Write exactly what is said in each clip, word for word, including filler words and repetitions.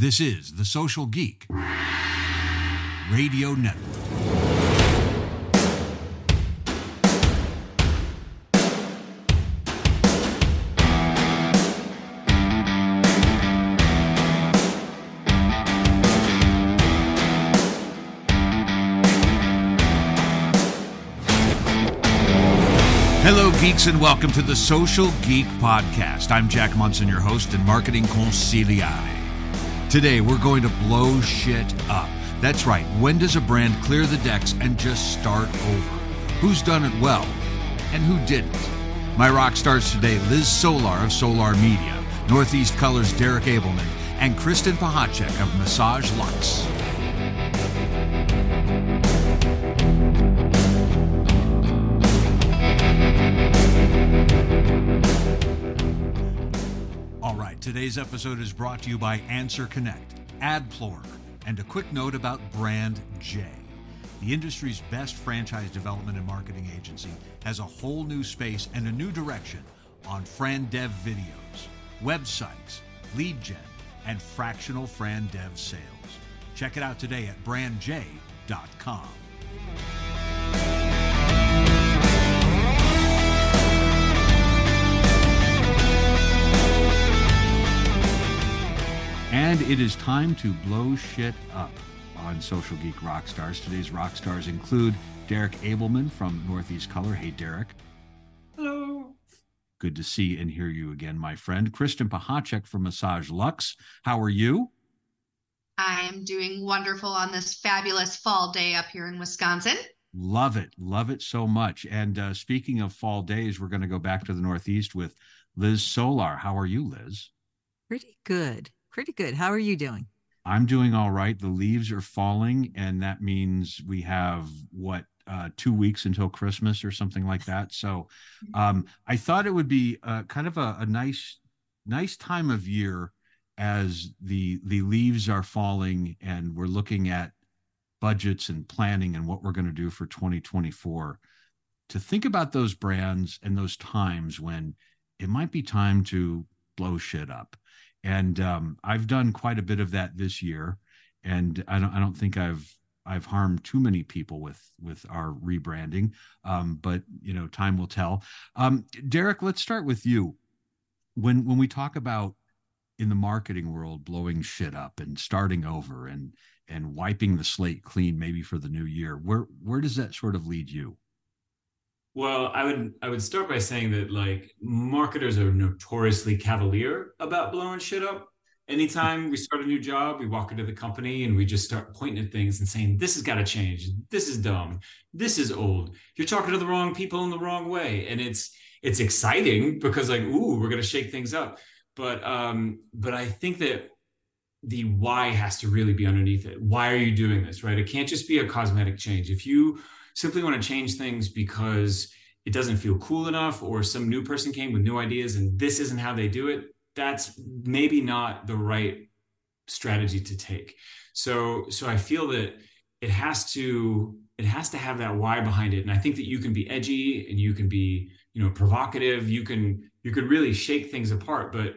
This is The Social Geek Radio Network. Hello, geeks, and welcome to the Social Geek Podcast. I'm Jack Munson, your host and marketing consigliere. Today, we're going to blow shit up. That's right. When does a brand clear the decks and just start over? Who's done it well and who didn't? My rock stars today, Liz Solar of Solar Media, Northeast Color's Derrick Ableman, and Kristen Pechacek of MassageLuxe. Today's episode is brought to you by Answer Connect, Adplorer, and a quick note about Brand J. The industry's best franchise development and marketing agency has a whole new space and a new direction on Fran Dev videos, websites, lead gen, and fractional Fran Dev sales. Check it out today at brand j dot com. And it is time to blow shit up on Social Geek Rockstars. Today's rockstars include Derrick Ableman from Northeast Color. Hey, Derrick. Hello. Good to see and hear you again, my friend. Kristen Pechacek from MassageLuxe. How are you? I'm doing wonderful on this fabulous fall day up here in Wisconsin. Love it. Love it so much. And uh, speaking of fall days, we're going to go back to the Northeast with Liz Solar. How are you, Liz? Pretty good. Pretty good. How are you doing? I'm doing all right. The leaves are falling, and that means we have, what, uh, two weeks until Christmas or something like that. So um, I thought it would be uh, kind of a, a nice nice time of year as the the leaves are falling and we're looking at budgets and planning and what we're going to do for twenty twenty-four, to think about those brands and those times when it might be time to blow shit up. And um, I've done quite a bit of that this year, and I don't, I don't think I've I've harmed too many people with with our rebranding. Um, but you know, time will tell. Um, Derrick, let's start with you. When when we talk about in the marketing world blowing shit up and starting over and and wiping the slate clean, maybe for the new year, where where does that sort of lead you? Well, I would I would start by saying that, like, marketers are notoriously cavalier about blowing shit up. Anytime we start a new job, we walk into the company and we just start pointing at things and saying, this has got to change. This is dumb. This is old. You're talking to the wrong people in the wrong way. And it's it's exciting because, like, ooh, we're going to shake things up. But um, but I think that the why has to really be underneath it. Why are you doing this, right? It can't just be a cosmetic change. If you simply want to change things because it doesn't feel cool enough, or some new person came with new ideas and this isn't how they do it, that's maybe not the right strategy to take. So, so I feel that it has to, it has to have that why behind it. And I think that you can be edgy and you can be, you know, provocative. You can, you could really shake things apart, but,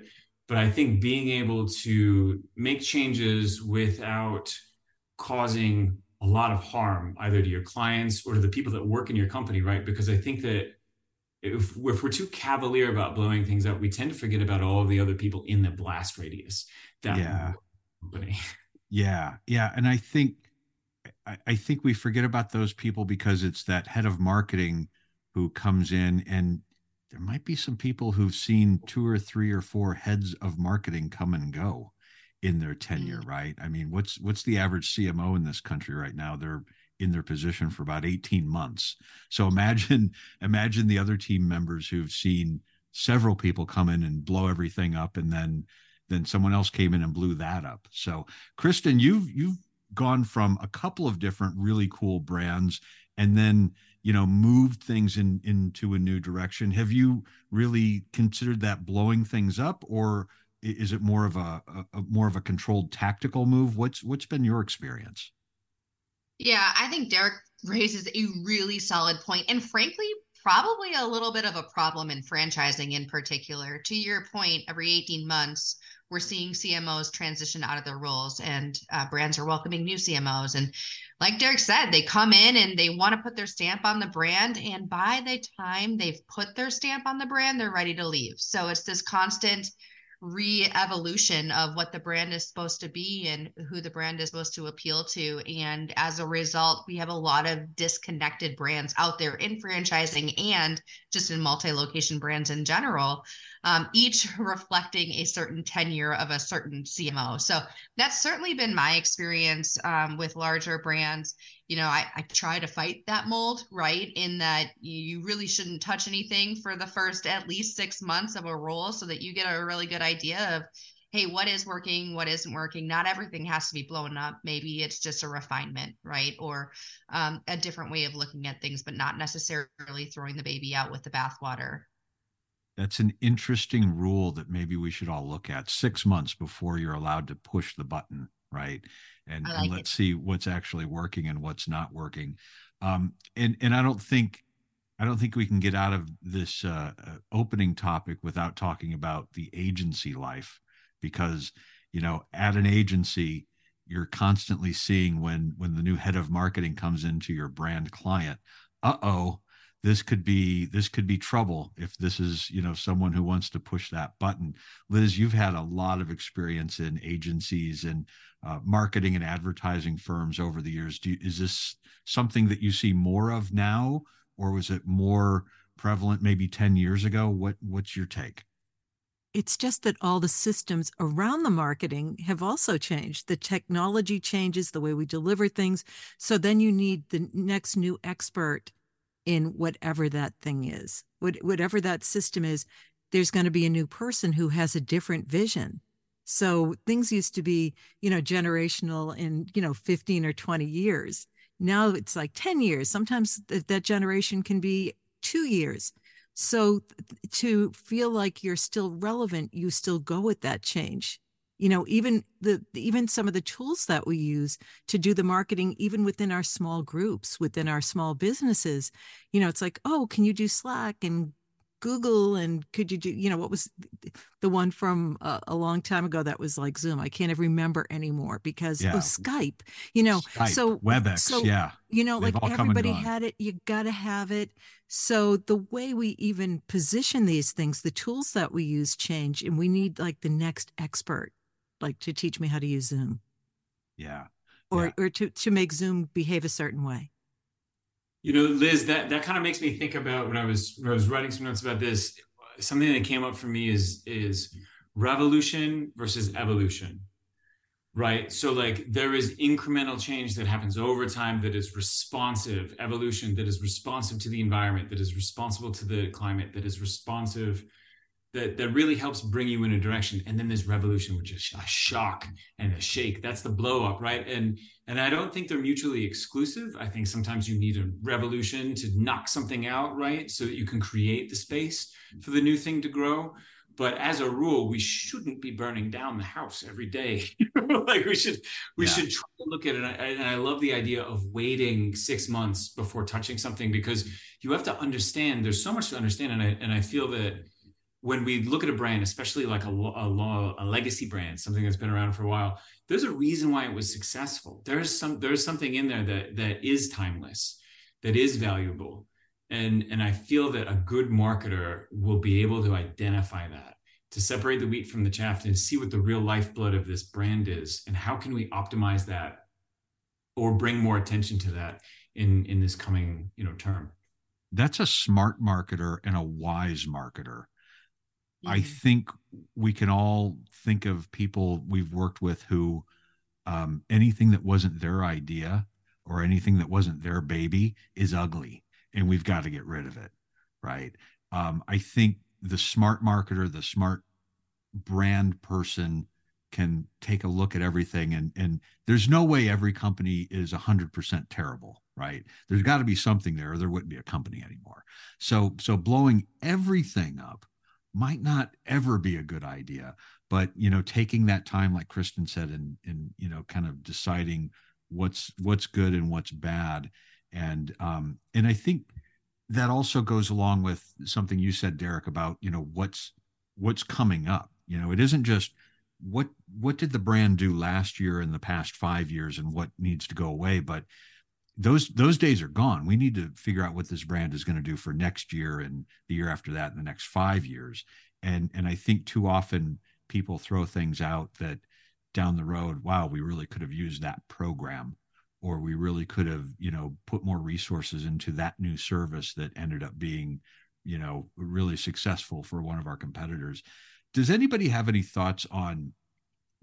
but I think being able to make changes without causing a lot of harm either to your clients or to the people that work in your company, right? Because I think that if, if we're too cavalier about blowing things up, we tend to forget about all of the other people in the blast radius. That yeah. Company. Yeah. Yeah. And I think, I, I think we forget about those people because it's that head of marketing who comes in, and there might be some people who've seen two or three or four heads of marketing come and go in their tenure, right? I mean, what's what's the average C M O in this country right now? They're in their position for about eighteen months. So imagine imagine the other team members who've seen several people come in and blow everything up, and then then someone else came in and blew that up. So Kristen, you've you've gone from a couple of different really cool brands and then, you know, moved things in into a new direction. Have you really considered that blowing things up, or is it more of a, a, a more of a controlled tactical move? What's what's been your experience? Yeah, I think Derrick raises a really solid point, and frankly, probably a little bit of a problem in franchising in particular. To your point, every eighteen months, we're seeing C M Os transition out of their roles, and uh, brands are welcoming new C M Os. And like Derrick said, they come in and they want to put their stamp on the brand. And by the time they've put their stamp on the brand, they're ready to leave. So it's this constant re-evolution of what the brand is supposed to be and who the brand is supposed to appeal to. And as a result, we have a lot of disconnected brands out there in franchising and just in multi-location brands in general, um, each reflecting a certain tenure of a certain C M O. So that's certainly been my experience um, with larger brands. You know, I, I try to fight that mold, right? In that you really shouldn't touch anything for the first at least six months of a role so that you get a really good idea of, hey, what is working, what isn't working. Not everything has to be blown up. Maybe it's just a refinement, right? Or um, a different way of looking at things, but not necessarily throwing the baby out with the bathwater. That's an interesting rule that maybe we should all look at. Six months before you're allowed to push the button. Right. And, like and let's it. see what's actually working and what's not working. Um, and, and I don't think, I don't think we can get out of this uh, opening topic without talking about the agency life, because, you know, at an agency, you're constantly seeing when, when the new head of marketing comes into your brand client, uh-oh, this could be, this could be trouble if this is, you know, someone who wants to push that button. Liz, you've had a lot of experience in agencies and uh, marketing and advertising firms over the years. Do you, is this something that you see more of now, or was it more prevalent maybe ten years ago? What, what's your take? It's just that all the systems around the marketing have also changed. The technology changes, the way we deliver things. So then you need the next new expert in whatever that thing is, whatever that system is. There's going to be a new person who has a different vision. So things used to be, you know, generational in, you know, fifteen or twenty years. Now it's like ten years. Sometimes th- that generation can be two years. So th- to feel like you're still relevant, you still go with that change. You know, even the even some of the tools that we use to do the marketing, even within our small groups, within our small businesses, you know, it's like, oh, can you do Slack and Google? And could you do, you know, what was the one from a, a long time ago that was like Zoom? I can't even remember anymore because yeah. oh, Skype, you know, Skype, so WebEx, so, yeah. You know, They've like everybody had it. You got to have it. So the way we even position these things, the tools that we use change, and we need like the next expert, like to teach me how to use Zoom. Yeah. Or, yeah. or to, to make Zoom behave a certain way. You know, Liz, that, that kind of makes me think about when I was, when I was writing some notes about this, something that came up for me is, is revolution versus evolution, right? So like there is incremental change that happens over time that is responsive, evolution that is responsive to the environment, that is responsible to the climate, that is responsive That, that really helps bring you in a direction. And then there's revolution, which is a shock and a shake. That's the blow up, right? And and I don't think they're mutually exclusive. I think sometimes you need a revolution to knock something out, right? So that you can create the space for the new thing to grow. But as a rule, we shouldn't be burning down the house every day. Like we should, we yeah. should try to look at it. And I, and I love the idea of waiting six months before touching something, because you have to understand, there's so much to understand. And I, and I feel that when we look at a brand, especially like a, a, a legacy brand, something that's been around for a while, there's a reason why it was successful. There's some, there's something in there that, that is timeless, that is valuable. And, and I feel that a good marketer will be able to identify that, to separate the wheat from the chaff and see what the real lifeblood of this brand is. And how can we optimize that or bring more attention to that in, in this coming, you know, term? That's a smart marketer and a wise marketer. I think we can all think of people we've worked with who um, anything that wasn't their idea or anything that wasn't their baby is ugly, and we've got to get rid of it, right? Um, I think the smart marketer, the smart brand person can take a look at everything, and, and there's no way every company is one hundred percent terrible, right? There's got to be something there or there wouldn't be a company anymore. So, so blowing everything up might not ever be a good idea, but, you know, taking that time, like Kristen said, and, and, you know, kind of deciding what's, what's good and what's bad. And, um, and I think that also goes along with something you said, Derrick, about, you know, what's, what's coming up. You know, it isn't just what, what did the brand do last year and the past five years and what needs to go away, but those, those days are gone. We need to figure out what this brand is going to do for next year and the year after that and the next five years. And, and I think too often people throw things out that down the road, wow, we really could have used that program, or we really could have, you know, put more resources into that new service that ended up being, you know, really successful for one of our competitors. Does anybody have any thoughts on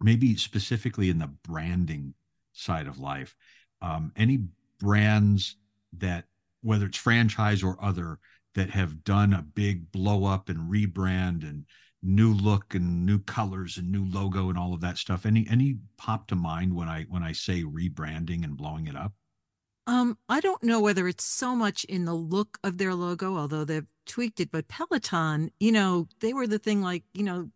maybe specifically in the branding side of life, um, any brands that, whether it's franchise or other, that have done a big blow up and rebrand and new look and new colors and new logo and all of that stuff? Any, any pop to mind when I, when I say rebranding and blowing it up? Um, I don't know whether it's so much in the look of their logo, although they've tweaked it, but Peloton, you know, they were the thing like, you know,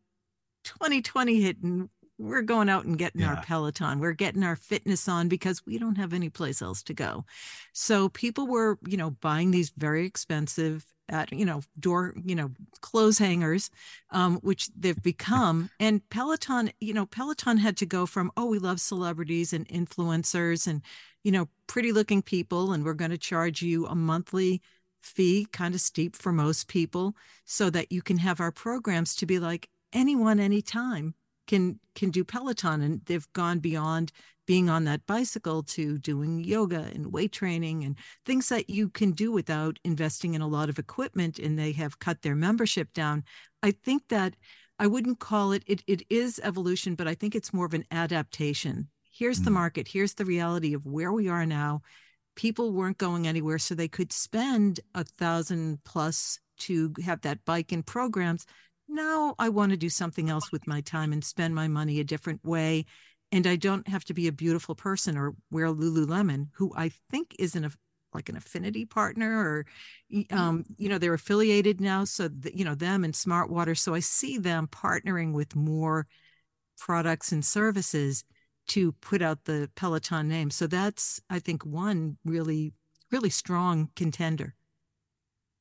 twenty twenty hit and we're going out and getting yeah. our Peloton. We're getting our fitness on because we don't have any place else to go. So people were, you know, buying these very expensive at, you know, door, you know, clothes hangers, um, which they've become. And Peloton, you know, Peloton had to go from, oh, we love celebrities and influencers and, you know, pretty looking people, and we're going to charge you a monthly fee, kind of steep for most people, so that you can have our programs, to be like anyone, anytime can, can do Peloton. And they've gone beyond being on that bicycle to doing yoga and weight training and things that you can do without investing in a lot of equipment. And they have cut their membership down. I think that I wouldn't call it, it, it is evolution, but I think it's more of an adaptation. Here's mm. the market. Here's the reality of where we are now. People weren't going anywhere, so they could spend a thousand plus to have that bike and programs. Now I want to do something else with my time and spend my money a different way. And I don't have to be a beautiful person or wear Lululemon, who I think is an, like an affinity partner, or, um, you know, they're affiliated now. So, the, you know, them and Smartwater. So I see them partnering with more products and services to put out the Peloton name. So that's, I think, one really, really strong contender.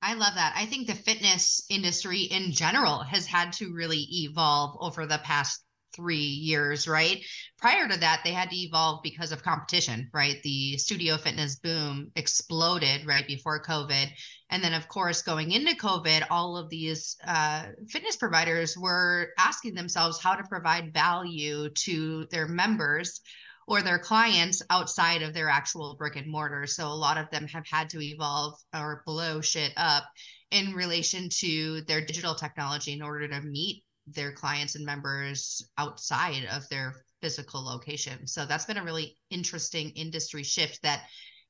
I love that. I think the fitness industry in general has had to really evolve over the past three years, right? Prior to that, they had to evolve because of competition, right? The studio fitness boom exploded right before COVID. And then, of course, going into COVID, all of these uh, fitness providers were asking themselves how to provide value to their members or their clients outside of their actual brick and mortar. So a lot of them have had to evolve or blow shit up in relation to their digital technology in order to meet their clients and members outside of their physical location. So that's been a really interesting industry shift that,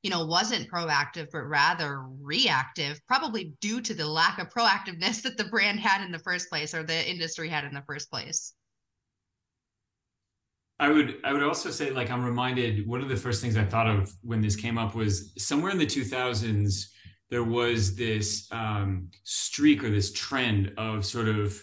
you know, wasn't proactive, but rather reactive, probably due to the lack of proactiveness that the brand had in the first place, or the industry had in the first place. I would, I would also say, like, I'm reminded, one of the first things I thought of when this came up was somewhere in the two thousands, there was this um, streak or this trend of sort of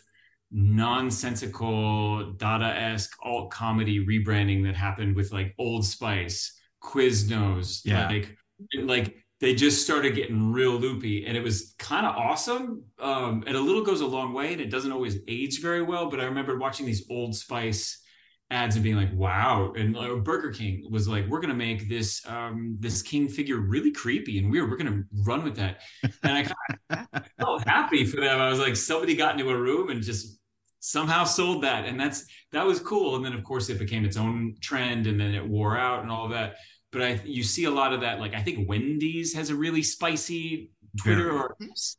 nonsensical Dada-esque alt comedy rebranding that happened with like Old Spice, Quiznos, yeah. like like they just started getting real loopy, and it was kind of awesome. Um, and a little goes a long way, and it doesn't always age very well. But I remember watching these Old Spice ads and being like, "Wow!" And like, Burger King was like, "We're gonna make this um, this king figure really creepy and weird. We're gonna run with that." And I kind of felt happy for them. I was like, somebody got into a room and just somehow sold that. And that's, that was cool. And then of course it became its own trend, and then it wore out and all of that. But I, you see a lot of that. Like, I think Wendy's has a really spicy Twitter yeah. or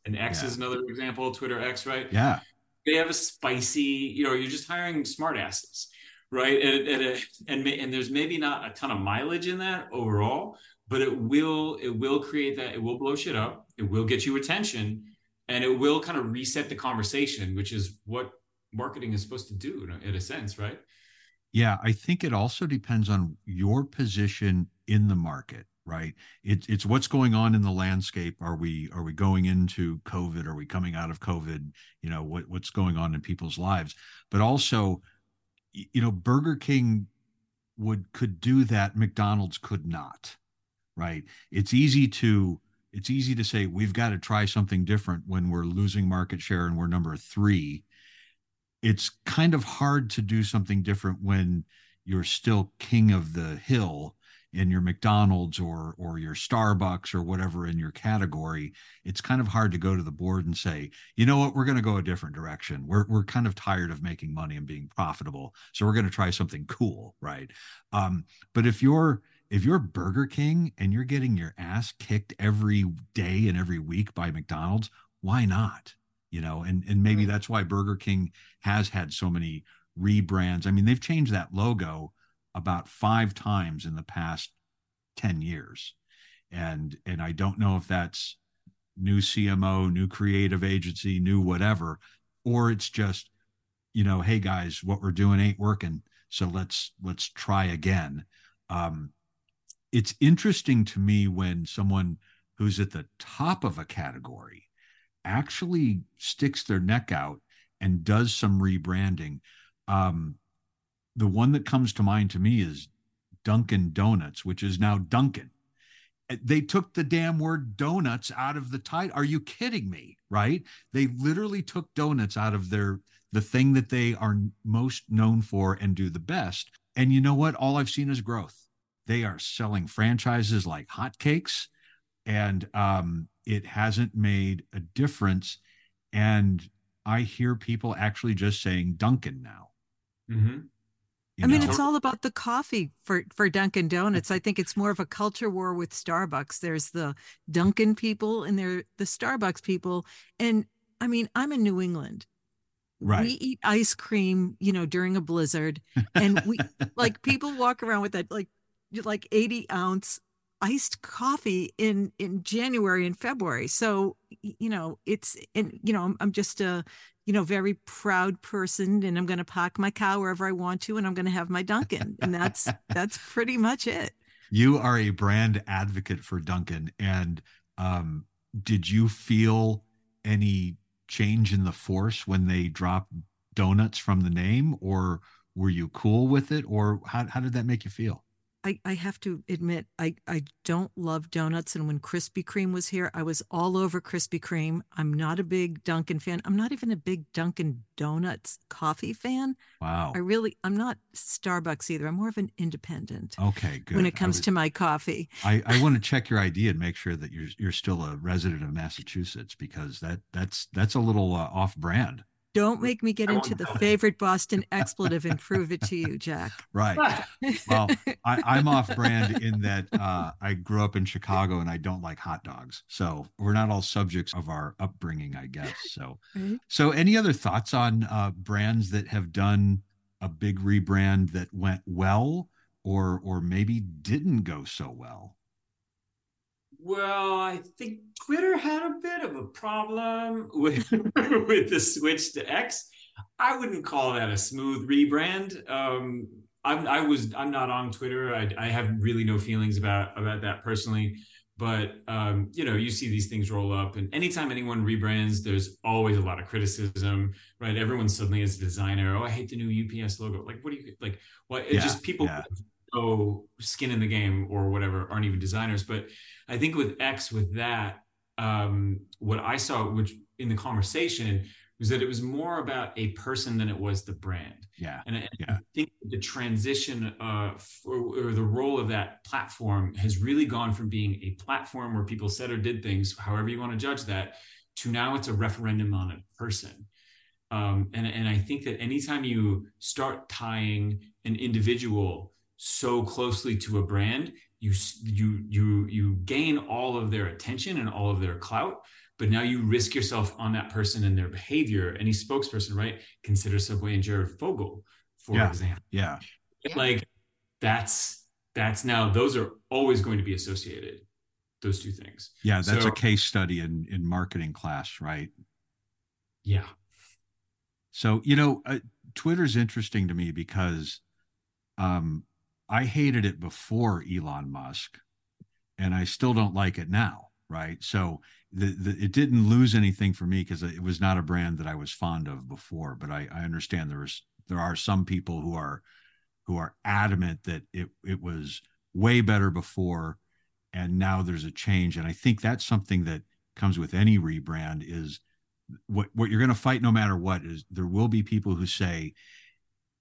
an X yeah. is another example, Twitter X, right? Yeah. They have a spicy, you know, you're just hiring smart asses, right? And, and, and, and there's maybe not a ton of mileage in that overall, but it will, it will create that, it will blow shit up. It will get you attention, and it will kind of reset the conversation, which is what marketing is supposed to do in a sense, right? Yeah, I think it also depends on your position in the market, right? It's it's what's going on in the landscape. Are we are we going into COVID? Are we coming out of COVID? You know, what what's going on in people's lives? But also, you know, Burger King would could do that, McDonald's could not, right? It's easy to it's easy to say we've got to try something different when we're losing market share and we're number three. It's kind of hard to do something different when you're still king of the hill in your McDonald's or or your Starbucks or whatever in your category. It's kind of hard to go to the board and say, you know what, we're going to go a different direction. We're we're kind of tired of making money and being profitable, so we're going to try something cool, right? Um, but if you're if you're Burger King and you're getting your ass kicked every day and every week by McDonald's, why not? You know, and and maybe that's why Burger King has had so many rebrands. I mean, they've changed that logo about five times in the past ten years. And, and I don't know if that's new C M O, new creative agency, new whatever, or it's just, you know, hey guys, what we're doing ain't working, so let's, let's try again. Um, it's interesting to me when someone who's at the top of a category actually sticks their neck out and does some rebranding. Um, The one that comes to mind to me is Dunkin' Donuts, which is now Dunkin'. They took the damn word donuts out of the title. Are you kidding me? Right? They literally took donuts out of their the thing that they are most known for and do the best. And you know what? All I've seen is growth. They are selling franchises like hotcakes, and um, it hasn't made a difference. And I hear people actually just saying Dunkin' now. Mm-hmm. You I know. mean, it's all about the coffee for, for Dunkin' Donuts. I think it's more of a culture war with Starbucks. There's the Dunkin' people and there the Starbucks people. And I mean, I'm in New England. Right. We eat ice cream, you know, during a blizzard. And we like people walk around with that like like eighty ounce iced coffee in, in January and February. So, you know, it's, and you know, I'm, I'm just a, you know, very proud person, and I'm going to park my car wherever I want to, and I'm going to have my Dunkin', and that's, that's pretty much it. You are a brand advocate for Dunkin'. And um, did you feel any change in the force when they dropped donuts from the name, or were you cool with it, or how, how did that make you feel? I, I have to admit, I, I don't love donuts. And when Krispy Kreme was here, I was all over Krispy Kreme. I'm not a big Dunkin' fan. I'm not even a big Dunkin' Donuts coffee fan. Wow. I really, I'm not Starbucks either. I'm more of an independent. Okay, good. When it comes was, to my coffee. I, I want to check your I D and make sure that you're you're still a resident of Massachusetts, because that that's, that's a little uh, off brand. Don't make me get into the favorite Boston expletive and prove it to you, Jack. Right. Well, I, I'm off brand in that uh, I grew up in Chicago and I don't like hot dogs. So we're not all subjects of our upbringing, I guess. So, right. So any other thoughts on uh, brands that have done a big rebrand that went well, or or maybe didn't go so well? Well, I think Twitter had a bit of a problem with, with the switch to X. I wouldn't call that a smooth rebrand. Um, I'm, I was, I'm not on Twitter. I, I have really no feelings about, about that personally. But, um, you know, you see these things roll up, and anytime anyone rebrands, there's always a lot of criticism, right? Everyone suddenly is a designer. Oh, I hate the new U P S logo. Like, what do you, like, what? It's yeah, just people... Yeah. No skin in the game or whatever, aren't even designers. But I think with X, with that, um, what I saw, which in the conversation, was that it was more about a person than it was the brand. Yeah. And I, yeah. I think the transition uh, for, or the role of that platform has really gone from being a platform where people said or did things, however you want to judge that, to now it's a referendum on a person. Um, and, and I think that anytime you start tying an individual so closely to a brand, you you you you gain all of their attention and all of their clout, but now you risk yourself on that person and their behavior. Any spokesperson, right? Consider Subway and Jared Fogle, for yeah. example. Yeah, like that's that's now those are always going to be associated. Those two things. Yeah, that's so, a case study in in marketing class, right? Yeah. So you know, uh, Twitter's interesting to me because. Um, I hated it before Elon Musk, and I still don't like it now, right? So the, the, it didn't lose anything for me because it was not a brand that I was fond of before. But I, I understand there is there are some people who are who are adamant that it it was way better before, and now there's a change. And I think that's something that comes with any rebrand is what, what you're going to fight no matter what is there will be people who say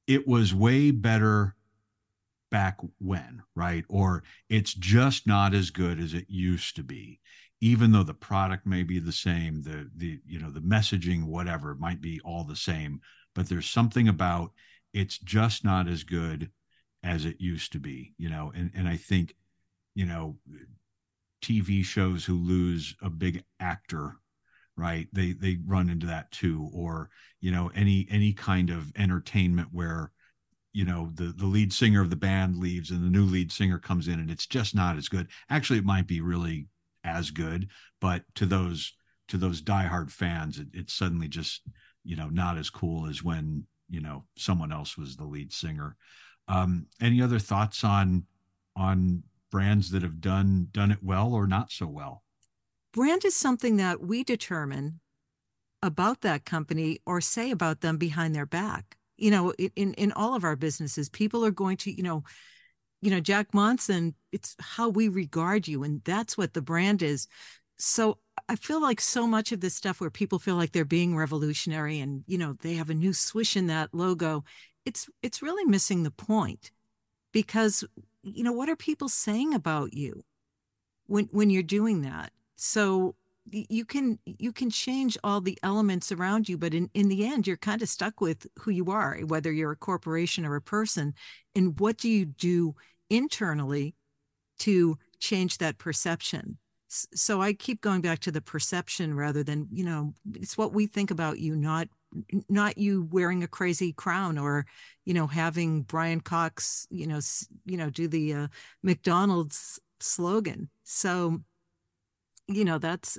it was way better back when, right? Or it's just not as good as it used to be, even though the product may be the same, the, the, you know, the messaging, whatever, might be all the same, but there's something about it's just not as good as it used to be, you know? And, and I think, you know, T V shows who lose a big actor, right? They, they run into that too, or, you know, any, any kind of entertainment where, you know, the, the lead singer of the band leaves and the new lead singer comes in and it's just not as good. Actually, it might be really as good, but to those, to those diehard fans, it, it's suddenly just, you know, not as cool as when, you know, someone else was the lead singer. Um, any other thoughts on, on brands that have done, done it well or not so well? Brand is something that we determine about that company or say about them behind their back. You know, in, in all of our businesses, people are going to, you know, you know, Jack Munson, it's how we regard you. And that's what the brand is. So I feel like so much of this stuff where people feel like they're being revolutionary and, you know, they have a new swish in that logo. It's, it's really missing the point because, you know, what are people saying about you when, when you're doing that? So you can, you can change all the elements around you, but in, in the end, you're kind of stuck with who you are, whether you're a corporation or a person, and what do you do internally to change that perception? So I keep going back to the perception rather than, you know, it's what we think about you, not, not you wearing a crazy crown or, you know, having Brian Cox, you know, you know, do the uh, McDonald's slogan. So, you know, that's,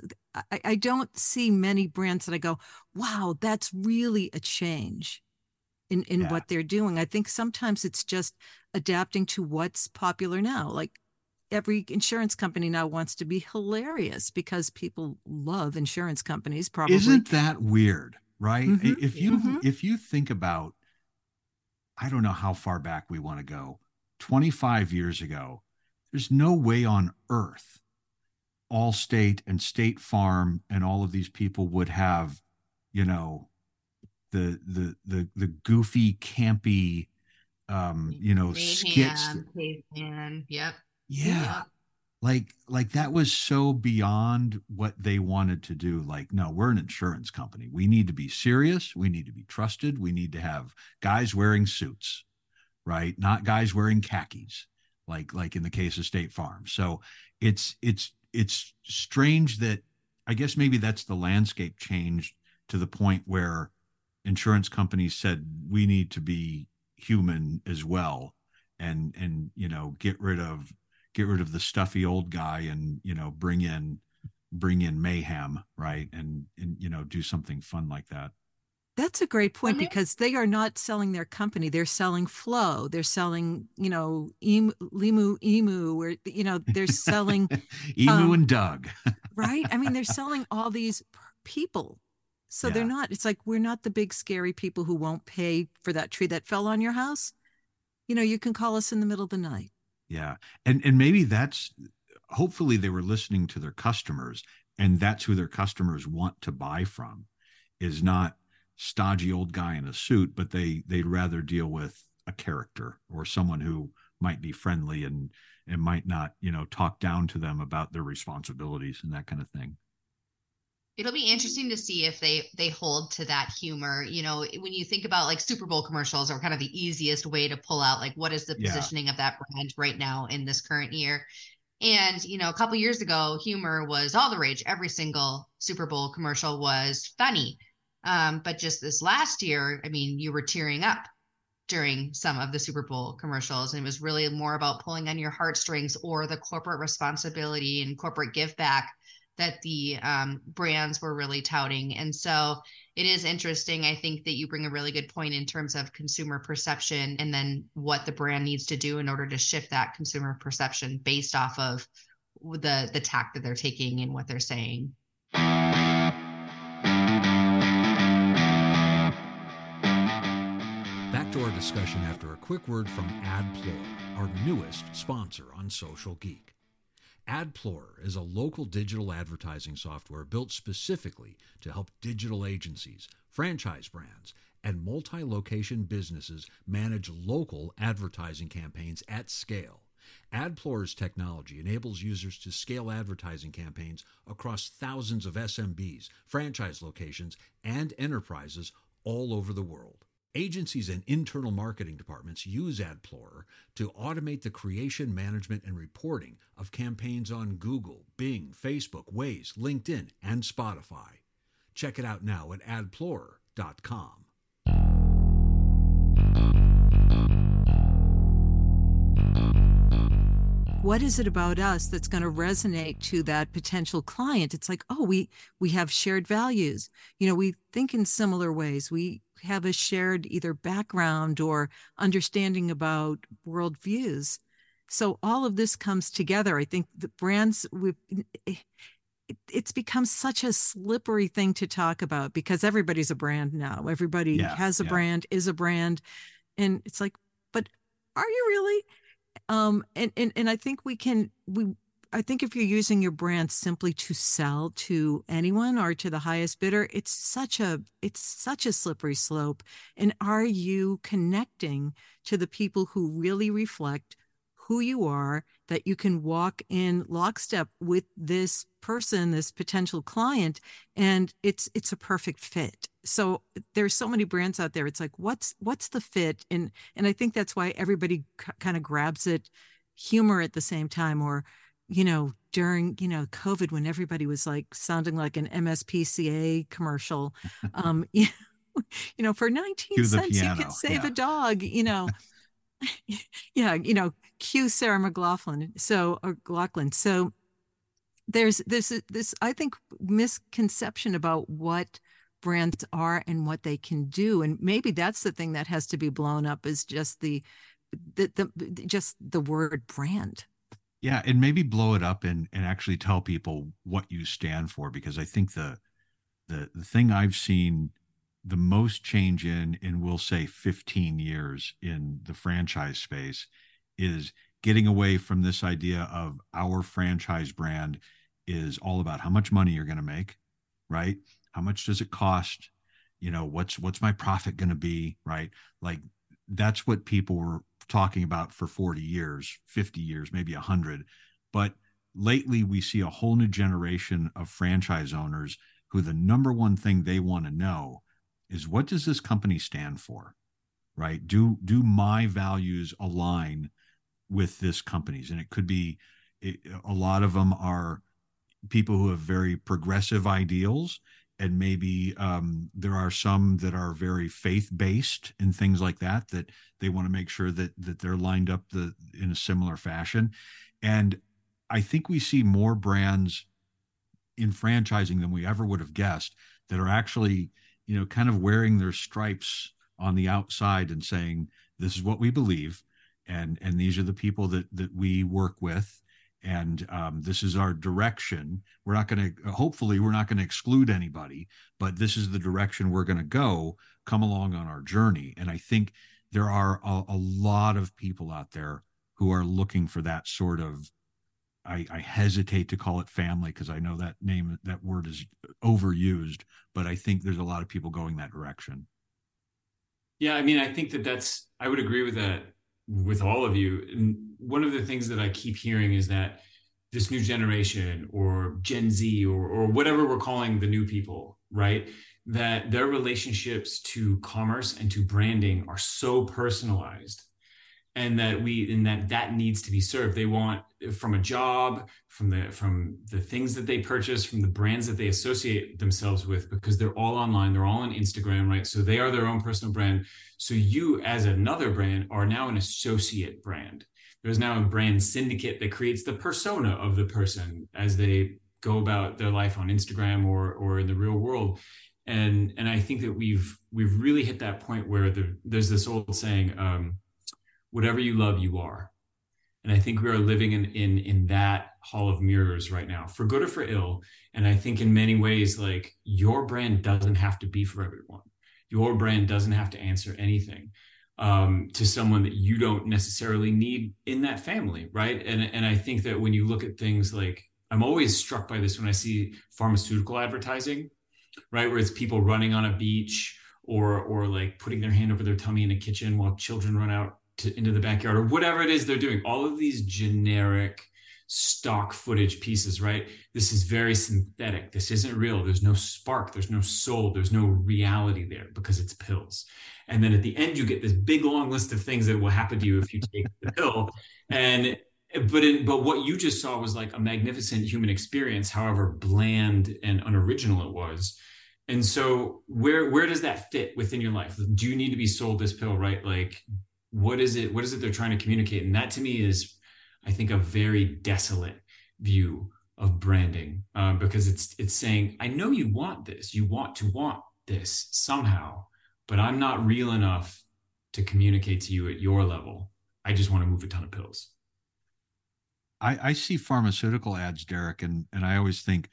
I, I don't see many brands that I go, wow, that's really a change in, in yeah. what they're doing. I think sometimes it's just adapting to what's popular now. Like every insurance company now wants to be hilarious because people love insurance companies. Probably. Isn't that weird, right? Mm-hmm. If you, mm-hmm. if you think about, I don't know how far back we want to go, twenty-five years ago, there's no way on earth Allstate and State Farm and all of these people would have, you know, the the the the goofy, campy, um, you know, skits. Yep. Yeah. yeah. Like like that was so beyond what they wanted to do. Like, no, we're an insurance company. We need to be serious. We need to be trusted. We need to have guys wearing suits, right? Not guys wearing khakis, like like in the case of State Farm. So it's it's. It's strange that I guess maybe that's the landscape changed to the point where insurance companies said, we need to be human as well. And, and, you know, get rid of, get rid of the stuffy old guy and, you know, bring in, bring in mayhem. Right. And, and, you know, do something fun like that. That's a great point because they are not selling their company. They're selling flow. They're selling, you know, em- Limu Emu, or, you know, they're selling Emu um, and Doug. Right. I mean, they're selling all these people. So yeah. they're not, it's like, we're not the big scary people who won't pay for that tree that fell on your house. You know, you can call us in the middle of the night. Yeah. And, and maybe that's, hopefully they were listening to their customers and that's who their customers want to buy from is not stodgy old guy in a suit, but they they'd rather deal with a character or someone who might be friendly and and might not, you know, talk down to them about their responsibilities and that kind of thing. It'll be interesting to see if they they hold to that humor. You know, when you think about like Super Bowl commercials are kind of the easiest way to pull out like what is the positioning yeah. of that brand right now in this current year. And, you know, a couple of years ago, humor was all the rage. Every single Super Bowl commercial was funny. Um, but just this last year, I mean, you were tearing up during some of the Super Bowl commercials, and it was really more about pulling on your heartstrings or the corporate responsibility and corporate give back that the um, brands were really touting. And so it is interesting. I think that you bring a really good point in terms of consumer perception and then what the brand needs to do in order to shift that consumer perception based off of the, the tack that they're taking and what they're saying. To our discussion after a quick word from Adplorer, our newest sponsor on Social Geek. Adplorer is a local digital advertising software built specifically to help digital agencies, franchise brands, and multi-location businesses manage local advertising campaigns at scale. Adplorer's technology enables users to scale advertising campaigns across thousands of S M Bs, franchise locations, and enterprises all over the world. Agencies and internal marketing departments use Adplorer to automate the creation, management, and reporting of campaigns on Google, Bing, Facebook, Waze, LinkedIn, and Spotify. Check it out now at adplorer dot com. What is it about us that's going to resonate to that potential client? It's like, oh, we we have shared values. You know, we think in similar ways. We have a shared either background or understanding about worldviews. So all of this comes together. I think the brands, we've, it, it's become such a slippery thing to talk about because everybody's a brand now. Everybody yeah, has a yeah. brand, is a brand. And it's like, but are you really? Um, and, and, and I think we can, we, I think if you're using your brand simply to sell to anyone or to the highest bidder, it's such a, it's such a slippery slope. And are you connecting to the people who really reflect who you are, that you can walk in lockstep with this person, this potential client, and it's, it's a perfect fit? So there's so many brands out there. It's like, what's, what's the fit? And, and I think that's why everybody c- kind of grabs at humor at the same time, or, you know, during, you know, COVID, when everybody was like sounding like an M S P C A commercial, um, you know, you know, for nineteen cents, you can save yeah. a dog, you know, yeah, you know, cue Sarah McLaughlin. So, or Lachlan. So there's this, this, I think, misconception about what brands are and what they can do, and maybe that's the thing that has to be blown up, is just the the, the just the word brand. Yeah, and maybe blow it up and and actually tell people what you stand for, because I think the the the thing I've seen the most change in in we'll say fifteen years in the franchise space is getting away from this idea of our franchise brand is all about how much money you're going to make, right? How much does it cost? You know, what's what's my profit going to be, right? Like, that's what people were talking about for forty years, fifty years, maybe one hundred. But lately, we see a whole new generation of franchise owners who the number one thing they want to know is, what does this company stand for, right? Do do my values align with this company's? And it could be, it, a lot of them are people who have very progressive ideals. And maybe um, there are some that are very faith-based and things like that, that they want to make sure that that they're lined up the, in a similar fashion. And I think we see more brands in franchising than we ever would have guessed that are actually, you know, kind of wearing their stripes on the outside and saying, this is what we believe, and and these are the people that that we work with. And um, this is our direction. We're not going to, hopefully we're not going to exclude anybody, but this is the direction we're going to go. Come along on our journey. And I think there are a, a lot of people out there who are looking for that sort of, I, I hesitate to call it family, because I know that name, that word is overused, but I think there's a lot of people going that direction. Yeah. I mean, I think that that's, I would agree with that, with all of you. And one of the things that I keep hearing is that this new generation, or Gen Z, or, or whatever we're calling the new people, right, that their relationships to commerce and to branding are so personalized, and that we, and that that needs to be served. They want, from a job, from the, from the things that they purchase, from the brands that they associate themselves with, because they're all online, they're all on Instagram, right? So they are their own personal brand. So you, as another brand, are now an associate brand. There's now a brand syndicate that creates the persona of the person as they go about their life on Instagram or or in the real world. And and I think that we've we've really hit that point where the, there's this old saying, um, whatever you love, you are. And I think we are living in in in that hall of mirrors right now, for good or for ill. And I think in many ways, like, your brand doesn't have to be for everyone. Your brand doesn't have to answer anything. um, to someone that you don't necessarily need in that family, right? And, and I think that when you look at things like, I'm always struck by this when I see pharmaceutical advertising, right? Where it's people running on a beach or or like putting their hand over their tummy in a kitchen while children run out to, into the backyard or whatever it is they're doing. All of these generic stock footage pieces, right? This is very synthetic. This isn't real. There's no spark. There's no soul. There's no reality there because it's pills. And then at the end, you get this big long list of things that will happen to you if you take the pill. And But in, but what you just saw was like a magnificent human experience, however bland and unoriginal it was. And so where where does that fit within your life? Do you need to be sold this pill, right? Like, what is it? What is it they're trying to communicate? And that to me is, I think, a very desolate view of branding uh, because it's it's saying, I know you want this. You want to want this somehow, but I'm not real enough to communicate to you at your level. I just want to move a ton of pills. I, I see pharmaceutical ads, Derrick, and, and I always think,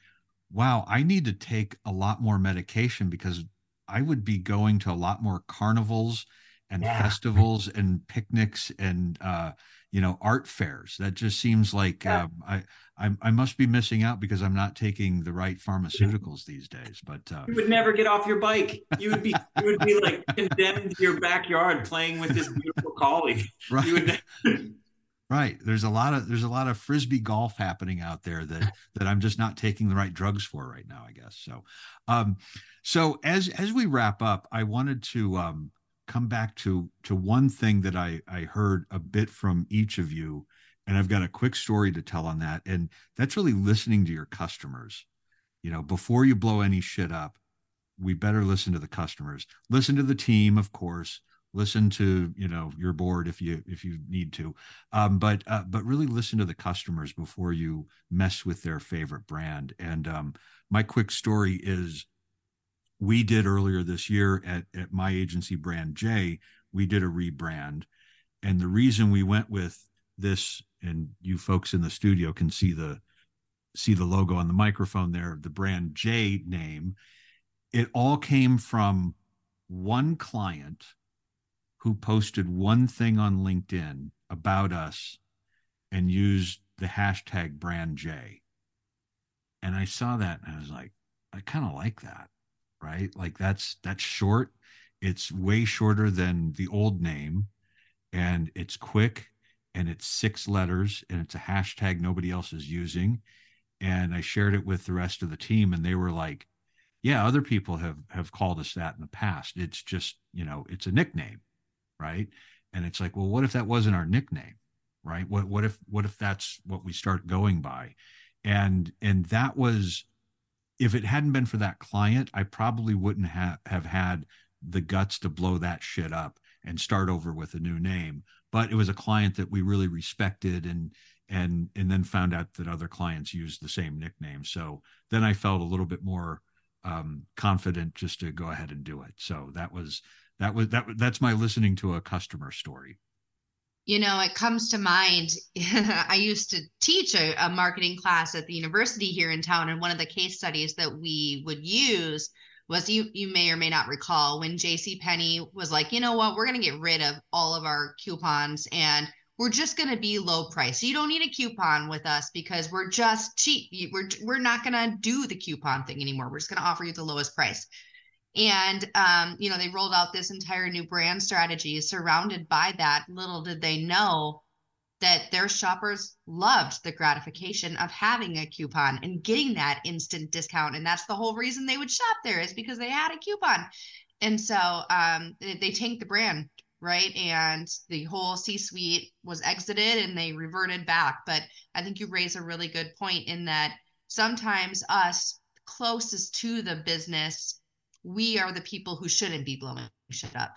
wow, I need to take a lot more medication because I would be going to a lot more carnivals and yeah. festivals and picnics and, uh, you know, art fairs. That just seems like yeah. um, I, I I must be missing out because I'm not taking the right pharmaceuticals these days. But uh, you would never get off your bike. You would be you would be like condemned to your backyard playing with this beautiful collie. Right. You would never- Right. There's a lot of there's a lot of Frisbee golf happening out there that that I'm just not taking the right drugs for right now, I guess. So um, so as as we wrap up, I wanted to um, come back to to one thing that I, I heard a bit from each of you. And I've got a quick story to tell on that. And that's really listening to your customers. You know, before you blow any shit up, we better listen to the customers, listen to the team, of course. Listen to, you know, your board if you if you need to, um, but uh, but really listen to the customers before you mess with their favorite brand. And um, my quick story is, we did earlier this year at at my agency, Brand J, we did a rebrand, and the reason we went with this, and you folks in the studio can see the see the logo on the microphone there, the Brand J name, it all came from one client who posted one thing on LinkedIn about us and used the hashtag Brand J. And I saw that and I was like, I kind of like that, right? Like that's, that's short. It's way shorter than the old name, and it's quick, and it's six letters, and it's a hashtag nobody else is using. And I shared it with the rest of the team, and they were like, yeah, other people have, have called us that in the past. It's just, you know, it's a nickname. Right. And it's like, well, what if that wasn't our nickname? Right. What, what if, what if that's what we start going by? And, and that was, if it hadn't been for that client, I probably wouldn't have, have had the guts to blow that shit up and start over with a new name. But it was a client that we really respected, and, and, and then found out that other clients used the same nickname. So then I felt a little bit more um, confident just to go ahead and do it. So that was, That was that. That's my listening to a customer story. You know, it comes to mind. I used to teach a, a marketing class at the university here in town, and one of the case studies that we would use was, you you may or may not recall, when JCPenney was like, you know what, we're going to get rid of all of our coupons and we're just going to be low price. So you don't need a coupon with us because we're just cheap. We're we're not going to do the coupon thing anymore. We're just going to offer you the lowest price. And, um, you know, they rolled out this entire new brand strategy surrounded by that. Little did they know that their shoppers loved the gratification of having a coupon and getting that instant discount. And that's the whole reason they would shop there, is because they had a coupon. And so um, they tanked the brand, right? And the whole C-suite was exited and they reverted back. But I think you raise a really good point in that sometimes us closest to the business, we are the people who shouldn't be blowing shit up.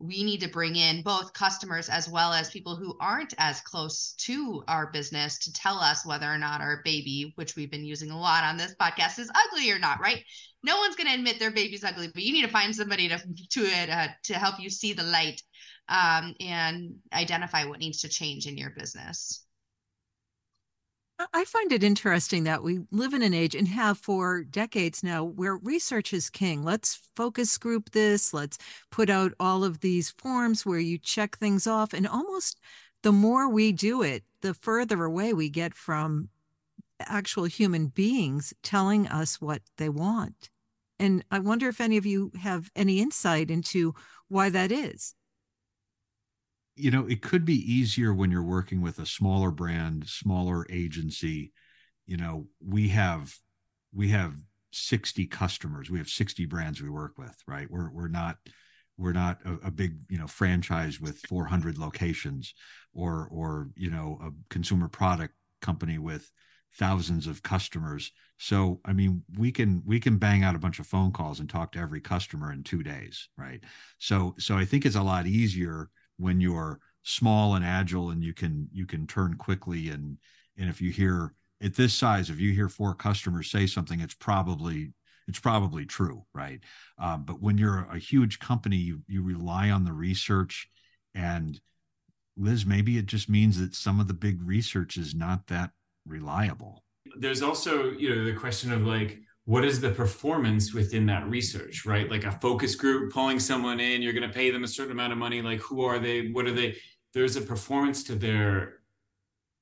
We need to bring in both customers as well as people who aren't as close to our business to tell us whether or not our baby, which we've been using a lot on this podcast, is ugly or not, right? No one's going to admit their baby's ugly, but you need to find somebody to to, uh, to help you see the light um, and identify what needs to change in your business. I find it interesting that we live in an age and have for decades now where research is king. Let's focus group this. Let's put out all of these forms where you check things off. And almost the more we do it, the further away we get from actual human beings telling us what they want. And I wonder if any of you have any insight into why that is. You know, it could be easier when you're working with a smaller brand, smaller agency. You know, we have, we have sixty customers. We have sixty brands we work with, right? We're, we're not, we're not a, a big, you know, franchise with four hundred locations or, or, you know, a consumer product company with thousands of customers. So, I mean, we can, we can bang out a bunch of phone calls and talk to every customer in two days. Right. So, so I think it's a lot easier when you're small and agile and you can, you can turn quickly. And, and if you hear at this size, if you hear four customers say something, it's probably, it's probably true. Right. Um, but when you're a huge company, you, you rely on the research. And Liz, maybe it just means that some of the big research is not that reliable. There's also, you know, the question of like, what is the performance within that research, right? Like a focus group, pulling someone in, you're going to pay them a certain amount of money. Like, who are they? What are they? There's a performance to their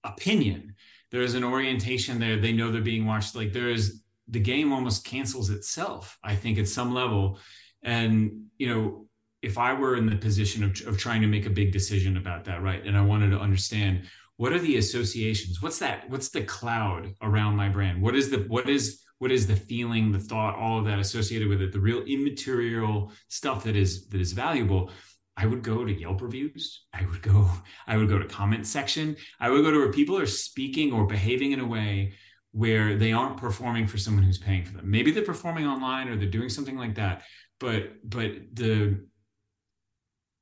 opinion. There's an orientation there. They know they're being watched. Like there is, the game almost cancels itself, I think, at some level. And, you know, if I were in the position of, of trying to make a big decision about that, right? And I wanted to understand, what are the associations? What's that? What's the cloud around my brand? What is the, what is, what is the feeling, the thought, all of that associated with it? The real immaterial stuff that is, that is valuable. I would go to Yelp reviews. I would go, I would go to comment section. I would go to where people are speaking or behaving in a way where they aren't performing for someone who's paying for them. Maybe they're performing online or they're doing something like that. But, but the,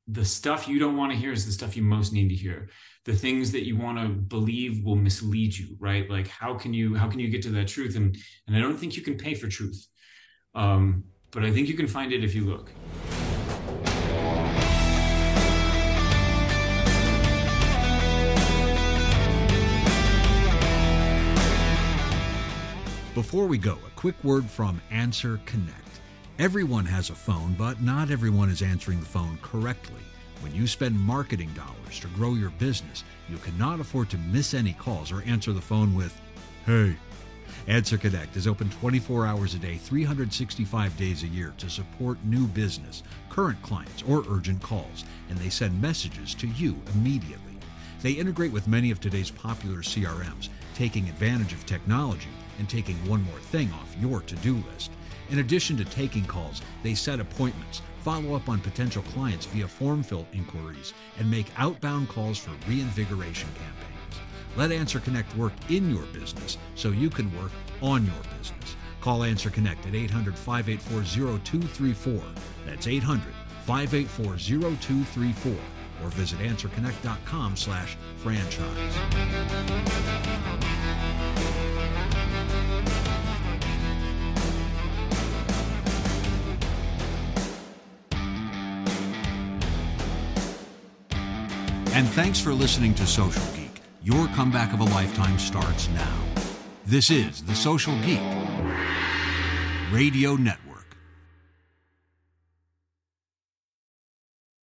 the stuff you don't want to hear is the stuff you most need to hear. The things that you want to believe will mislead you, right? Like how can you, how can you get to that truth? And, and I don't think you can pay for truth, um, but I think you can find it if you look. Before we go, a quick word from Answer Connect. Everyone has a phone, but not everyone is answering the phone correctly. When you spend marketing dollars to grow your business, you cannot afford to miss any calls or answer the phone with, hey. Answer Connect is open twenty-four hours a day, three hundred sixty-five days a year to support new business, current clients, or urgent calls, and they send messages to you immediately. They integrate with many of today's popular C R Ms, taking advantage of technology and taking one more thing off your to-do list. In addition to taking calls, they set appointments, follow up on potential clients via form fill inquiries, and make outbound calls for reinvigoration campaigns. Let Answer Connect work in your business so you can work on your business. Call Answer Connect at eight hundred, five eight four, zero two three four. That's eight hundred, five eight four, zero two three four. Or visit answerconnect.com slash franchise. And thanks for listening to Social Geek. Your comeback of a lifetime starts now. This is the Social Geek Radio Network.